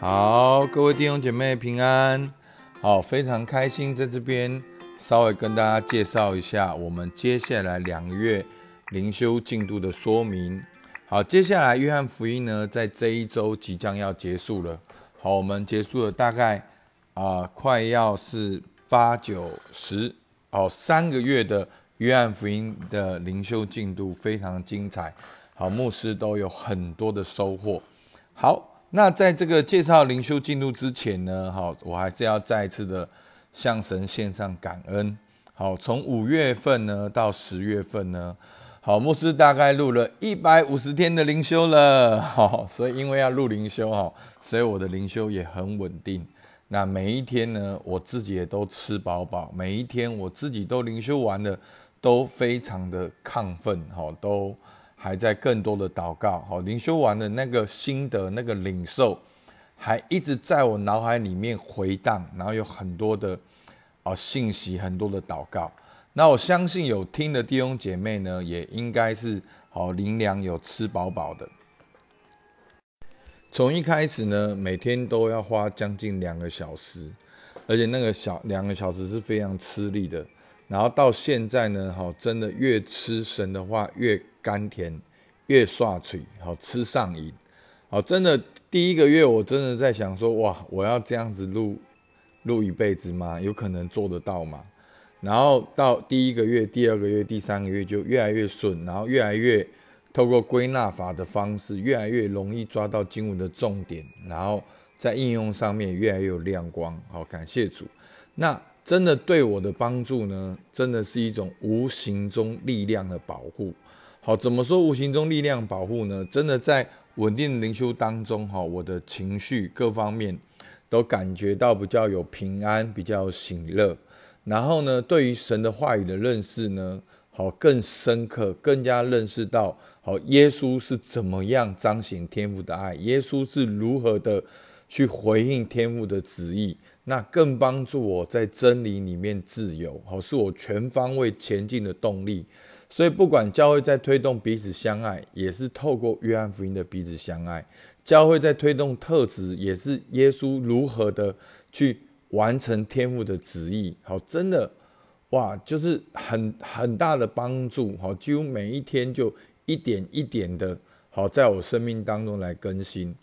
好，各位弟兄姐妹平安。好，非常开心在这边稍微跟大家介绍一下我们接下来2月灵修进度的说明。好，接下来约翰福音呢，在这一周即将要结束了。好，我们结束了大概快要是8、9、10，好，3个月的约翰福音的灵修进度非常精彩。好，牧师都有很多的收获。好。那在这个介绍灵修进度之前呢，好，我还是要再一次的向神献上感恩。好，从5月份呢到10月份呢，好，牧师大概录了150天的灵修了。好，所以因为要录灵修，好，所以我的灵修也很稳定。那每一天呢，我自己也都吃饱饱，每一天我自己都灵修完了，都非常的亢奋，好，都还在更多的祷告。好，灵修完的那个心得、那个领受，还一直在我脑海里面回荡，然后有很多的信息，很多的祷告。那我相信有听的弟兄姐妹呢，也应该是好灵粮有吃饱饱的。从一开始呢，每天都要花将近2个小时，而且那个2个小时是非常吃力的。然后到现在呢，好，真的越吃神的话越甘甜，越刷嘴，好，吃上瘾。好，真的第1个月我真的在想说，哇，我要这样子录一辈子吗？有可能做得到吗？然后到第1个月、2个月、3个月就越来越顺，然后越来越透过归纳法的方式，越来越容易抓到经文的重点，然后在应用上面越来越有亮光。好，感谢主。那真的对我的帮助呢，真的是一种无形中力量的保护。好，怎么说无形中力量保护呢？真的在稳定的灵修当中，我的情绪各方面都感觉到比较有平安，比较有喜乐。然后呢，对于神的话语的认识呢，好，更深刻，更加认识到，好，耶稣是怎么样彰显天父的爱，耶稣是如何的去回应天父的旨意。那更帮助我在真理里面自由，好，是我全方位前进的动力。所以不管教会在推动彼此相爱，也是透过约翰福音的彼此相爱；教会在推动特质，也是耶稣如何的去完成天父的旨意。好，真的哇，就是很大的帮助。好，几乎每一天就一点一点的，好，在我生命当中来更新。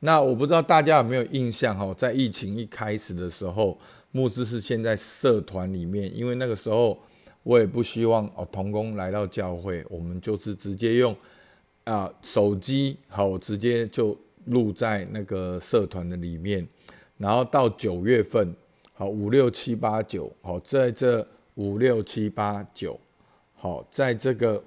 那我不知道大家有没有印象，哈，在疫情一开始的时候，牧师是先在社团里面，因为那个时候。我也不希望同工来到教会，我们就是直接用手机，好，直接就录在那个社团的里面。然后到9月份，好，5、6、7、8、9，好，在这5、6、7、8、9，好，在这个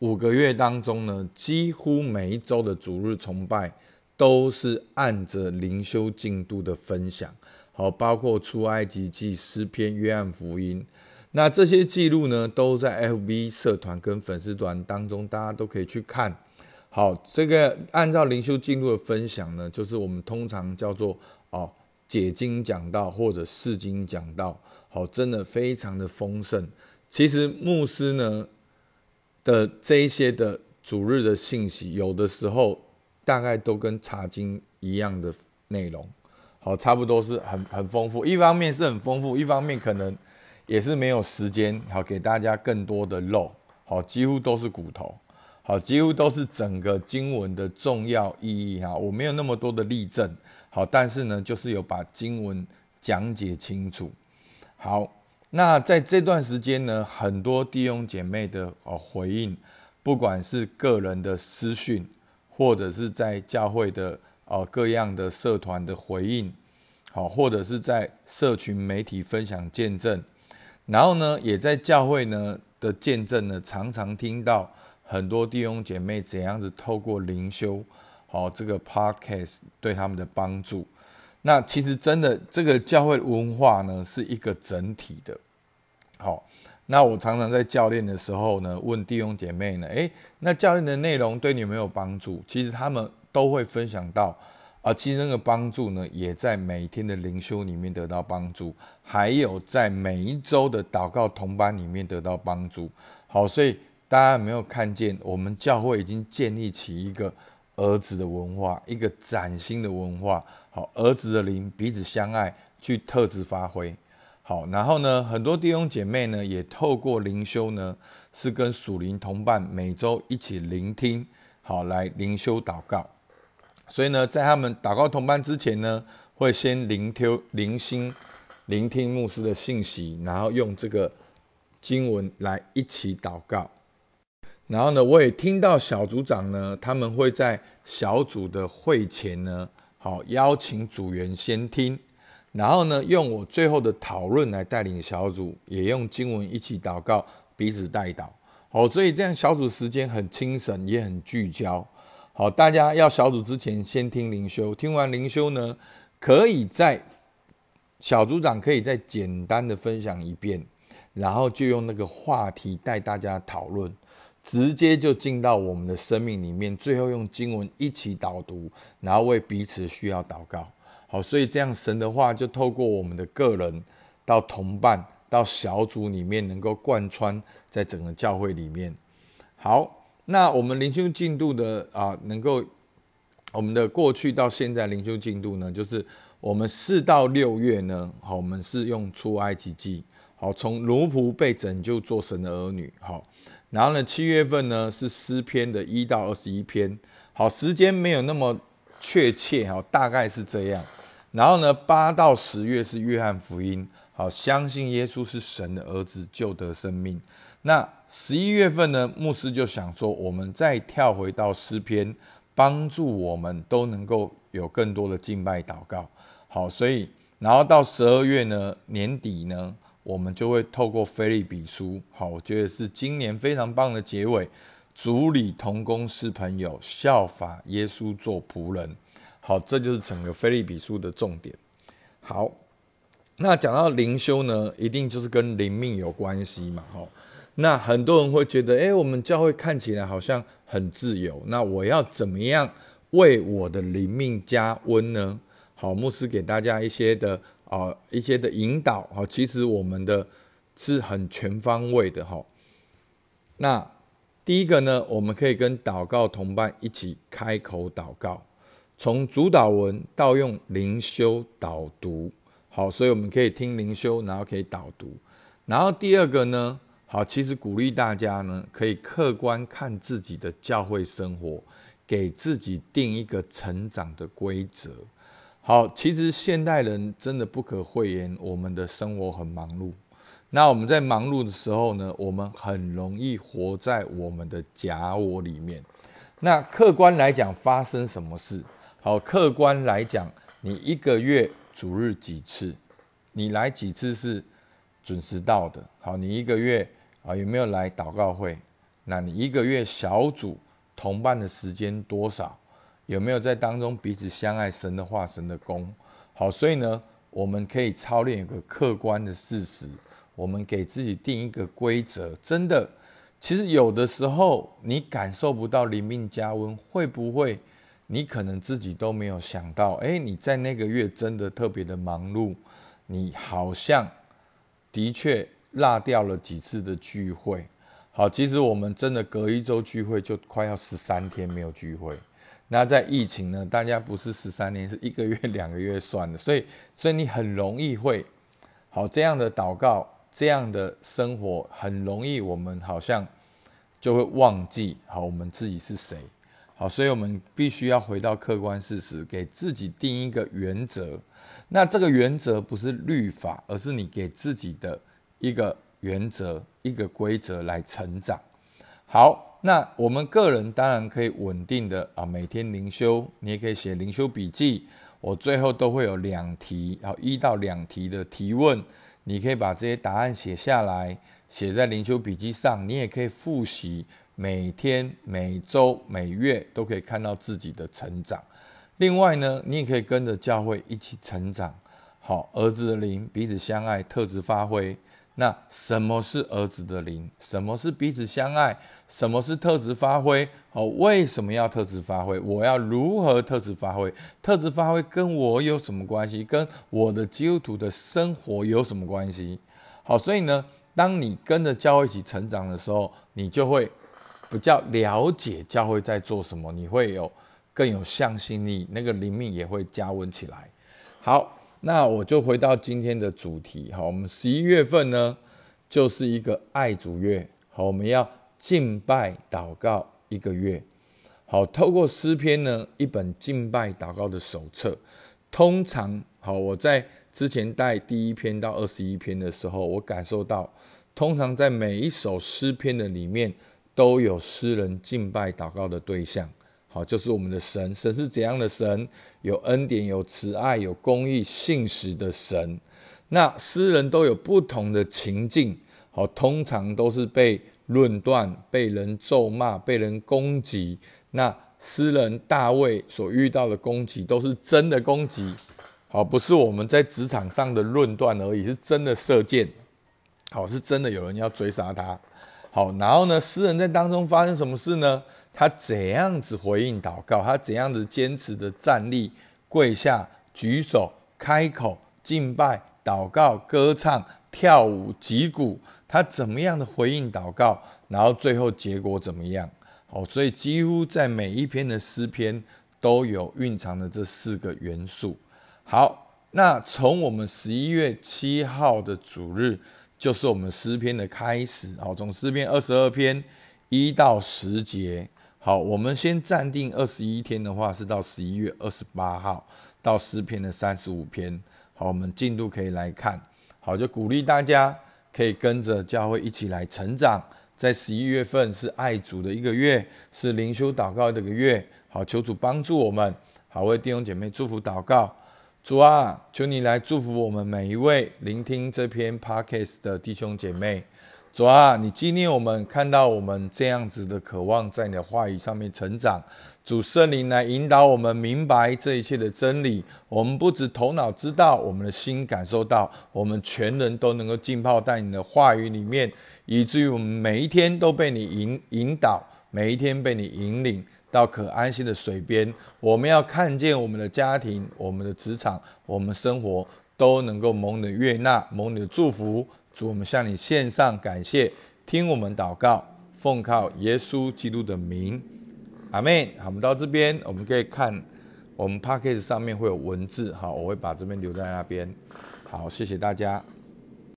5个月当中呢，几乎每一周的主日崇拜都是按着灵修进度的分享，好，包括出埃及记、诗篇、约翰福音。那这些记录呢，都在 FB 社团跟粉丝团当中，大家都可以去看。好，这个按照灵修进度的分享呢，就是我们通常叫做解经讲道或者释经讲道。好，真的非常的丰盛。其实牧师呢的这一些的主日的信息，有的时候大概都跟查经一样的内容，好，差不多是很丰富。一方面是很丰富，一方面可能。也是没有时间，好，给大家更多的肉，好，几乎都是骨头，好，几乎都是整个经文的重要意义，哈，我没有那么多的例证，好，但是呢，就是有把经文讲解清楚。好，那在这段时间呢，很多弟兄姐妹的回应，不管是个人的私讯，或者是在教会的各样的社团的回应，好，或者是在社群媒体分享见证。然后呢，也在教会呢的见证呢，常常听到很多弟兄姐妹怎样子透过灵修，好，这个 podcast 对他们的帮助。那其实真的这个教会文化呢，是一个整体的。好，那我常常在教练的时候呢，问弟兄姐妹呢，那教练的内容对你有没有帮助？其实他们都会分享到。其实那个帮助呢，也在每天的灵修里面得到帮助，还有在每一周的祷告同班里面得到帮助。好，所以大家有没有看见，我们教会已经建立起一个儿子的文化，一个崭新的文化。好，儿子的灵彼此相爱，去特质发挥。好，然后呢，很多弟兄姐妹呢，也透过灵修呢，是跟属灵同伴每周一起聆听，好来灵修祷告。所以呢，在他们祷告同伴之前呢，会先聆听牧师的信息，然后用这个经文来一起祷告。然后呢，我也听到小组长呢，他们会在小组的会前呢，好邀请组员先听，然后呢，用我最后的讨论来带领小组，也用经文一起祷告，彼此代祷。好，所以这样小组时间很精神，也很聚焦。好，大家要小组之前先听灵修，听完灵修呢，可以在小组长可以再简单的分享一遍，然后就用那个话题带大家讨论。直接就进到我们的生命里面，最后用经文一起导读，然后为彼此需要祷告。好，所以这样神的话就透过我们的个人到同伴到小组里面，能够贯穿在整个教会里面。好，那我们灵修进度的能够我们的过去到现在灵修进度呢，就是我们4到6月呢，好，我们是用出埃及记，好，从奴仆被拯救做神的儿女，好。然后呢，7月份呢是诗篇的1到21篇，好，时间没有那么确切，好，大概是这样。然后呢，8到10月是约翰福音，好，相信耶稣是神的儿子，救得生命。那11月份呢，牧师就想说，我们再跳回到诗篇，帮助我们都能够有更多的敬拜祷告。好，所以然后到12月呢，年底呢，我们就会透过腓立比书，好，我觉得是今年非常棒的结尾。主理同工是朋友，效法耶稣做仆人。好，这就是整个腓立比书的重点。好，那讲到灵修呢，一定就是跟灵命有关系嘛。那很多人会觉得，我们教会看起来好像很自由，那我要怎么样为我的灵命加温呢？好，牧师给大家一些的引导，其实我们的是很全方位的。那第一个呢，我们可以跟祷告同伴一起开口祷告，从主导文到用灵修导读。好，所以我们可以听灵修，然后可以导读。然后第二个呢，好，其实鼓励大家呢，可以客观看自己的教会生活，给自己定一个成长的规则。好，其实现代人真的不可讳言，我们的生活很忙碌。那我们在忙碌的时候呢，我们很容易活在我们的假我里面。那客观来讲，发生什么事？好，客观来讲，你一个月主日几次？你来几次是准时到的？好，你一个月有没有来祷告会？那你一个月小组同伴的时间多少？有没有在当中彼此相爱，神的话，神的功？好，所以呢，我们可以操练一个客观的事实，我们给自己定一个规则。真的，其实有的时候你感受不到灵命加温，会不会你可能自己都没有想到？你在那个月真的特别的忙碌，你好像的确落掉了几次的聚会。好，其实我们真的隔一周聚会，就快要13天没有聚会。那在疫情呢，大家不是13天，是1个月、2个月算的，所以你很容易会，好，这样的祷告，这样的生活，很容易我们好像就会忘记，好，我们自己是谁。好，所以我们必须要回到客观事实，给自己定一个原则。那这个原则不是律法，而是你给自己的一个原则、一个规则来成长。好。那我们个人当然可以稳定的每天灵修，你也可以写灵修笔记。我最后都会有2题，1到2题的提问，你可以把这些答案写下来，写在灵修笔记上。你也可以复习，每天、每周、每月都可以看到自己的成长。另外呢，你也可以跟着教会一起成长。好，儿子的灵彼此相爱，特质发挥。那什么是儿子的灵？什么是彼此相爱？什么是特质发挥？为什么要特质发挥？我要如何特质发挥？特质发挥跟我有什么关系？跟我的基督徒的生活有什么关系？好，所以呢，当你跟着教会一起成长的时候，你就会比较了解教会在做什么，你会有更有向心力，那个灵命也会加温起来。好，那我就回到今天的主题。好，我们11月份呢就是一个爱主月。好，我们要敬拜祷告一个月。好，透过诗篇呢一本敬拜祷告的手册，通常好，我在之前带第一篇到21篇的时候，我感受到通常在每一首诗篇的里面都有诗人敬拜祷告的对象。好，就是我们的神。神是怎样的神？有恩典，有慈爱，有公义，信实的神。那诗人都有不同的情境。好，通常都是被论断、被人咒骂、被人攻击。那诗人大卫所遇到的攻击都是真的攻击，好，不是我们在职场上的论断而已，是真的射箭。好，是真的有人要追杀他。好，然后呢，诗人在当中发生什么事呢？他怎样子回应祷告？他怎样子坚持的站立、跪下、举手、开口、敬拜、祷告、歌唱、跳舞、击鼓？他怎么样的回应祷告？然后最后结果怎么样？好，所以几乎在每一篇的诗篇都有蕴藏的这4个元素。好，那从我们11月7号的主日就是我们诗篇的开始。好，从诗篇22篇1到10节。好，我们先暂定21天的话是到11月28号到诗篇的35篇。好，我们进度可以来看。好，就鼓励大家可以跟着教会一起来成长。在11月份是爱主的一个月，是灵修祷告的一个月。好，求主帮助我们。好，为弟兄姐妹祝福祷告。主啊，求你来祝福我们每一位聆听这篇 podcast 的弟兄姐妹。主啊，你纪念我们，看到我们这样子的渴望在你的话语上面成长。主圣灵来引导我们明白这一切的真理，我们不只头脑知道，我们的心感受到，我们全人都能够浸泡在你的话语里面，以至于我们每一天都被你 引导，每一天被你引领到可安息的水边。我们要看见我们的家庭、我们的职场、我们生活都能够蒙你的悦纳，蒙你的祝福。主，我们向你献上感谢，听我们祷告，奉靠耶稣基督的名，阿们。好，我们到这边，我们可以看我们 podcast 上面会有文字。好，我会把这边留在那边。好，谢谢大家。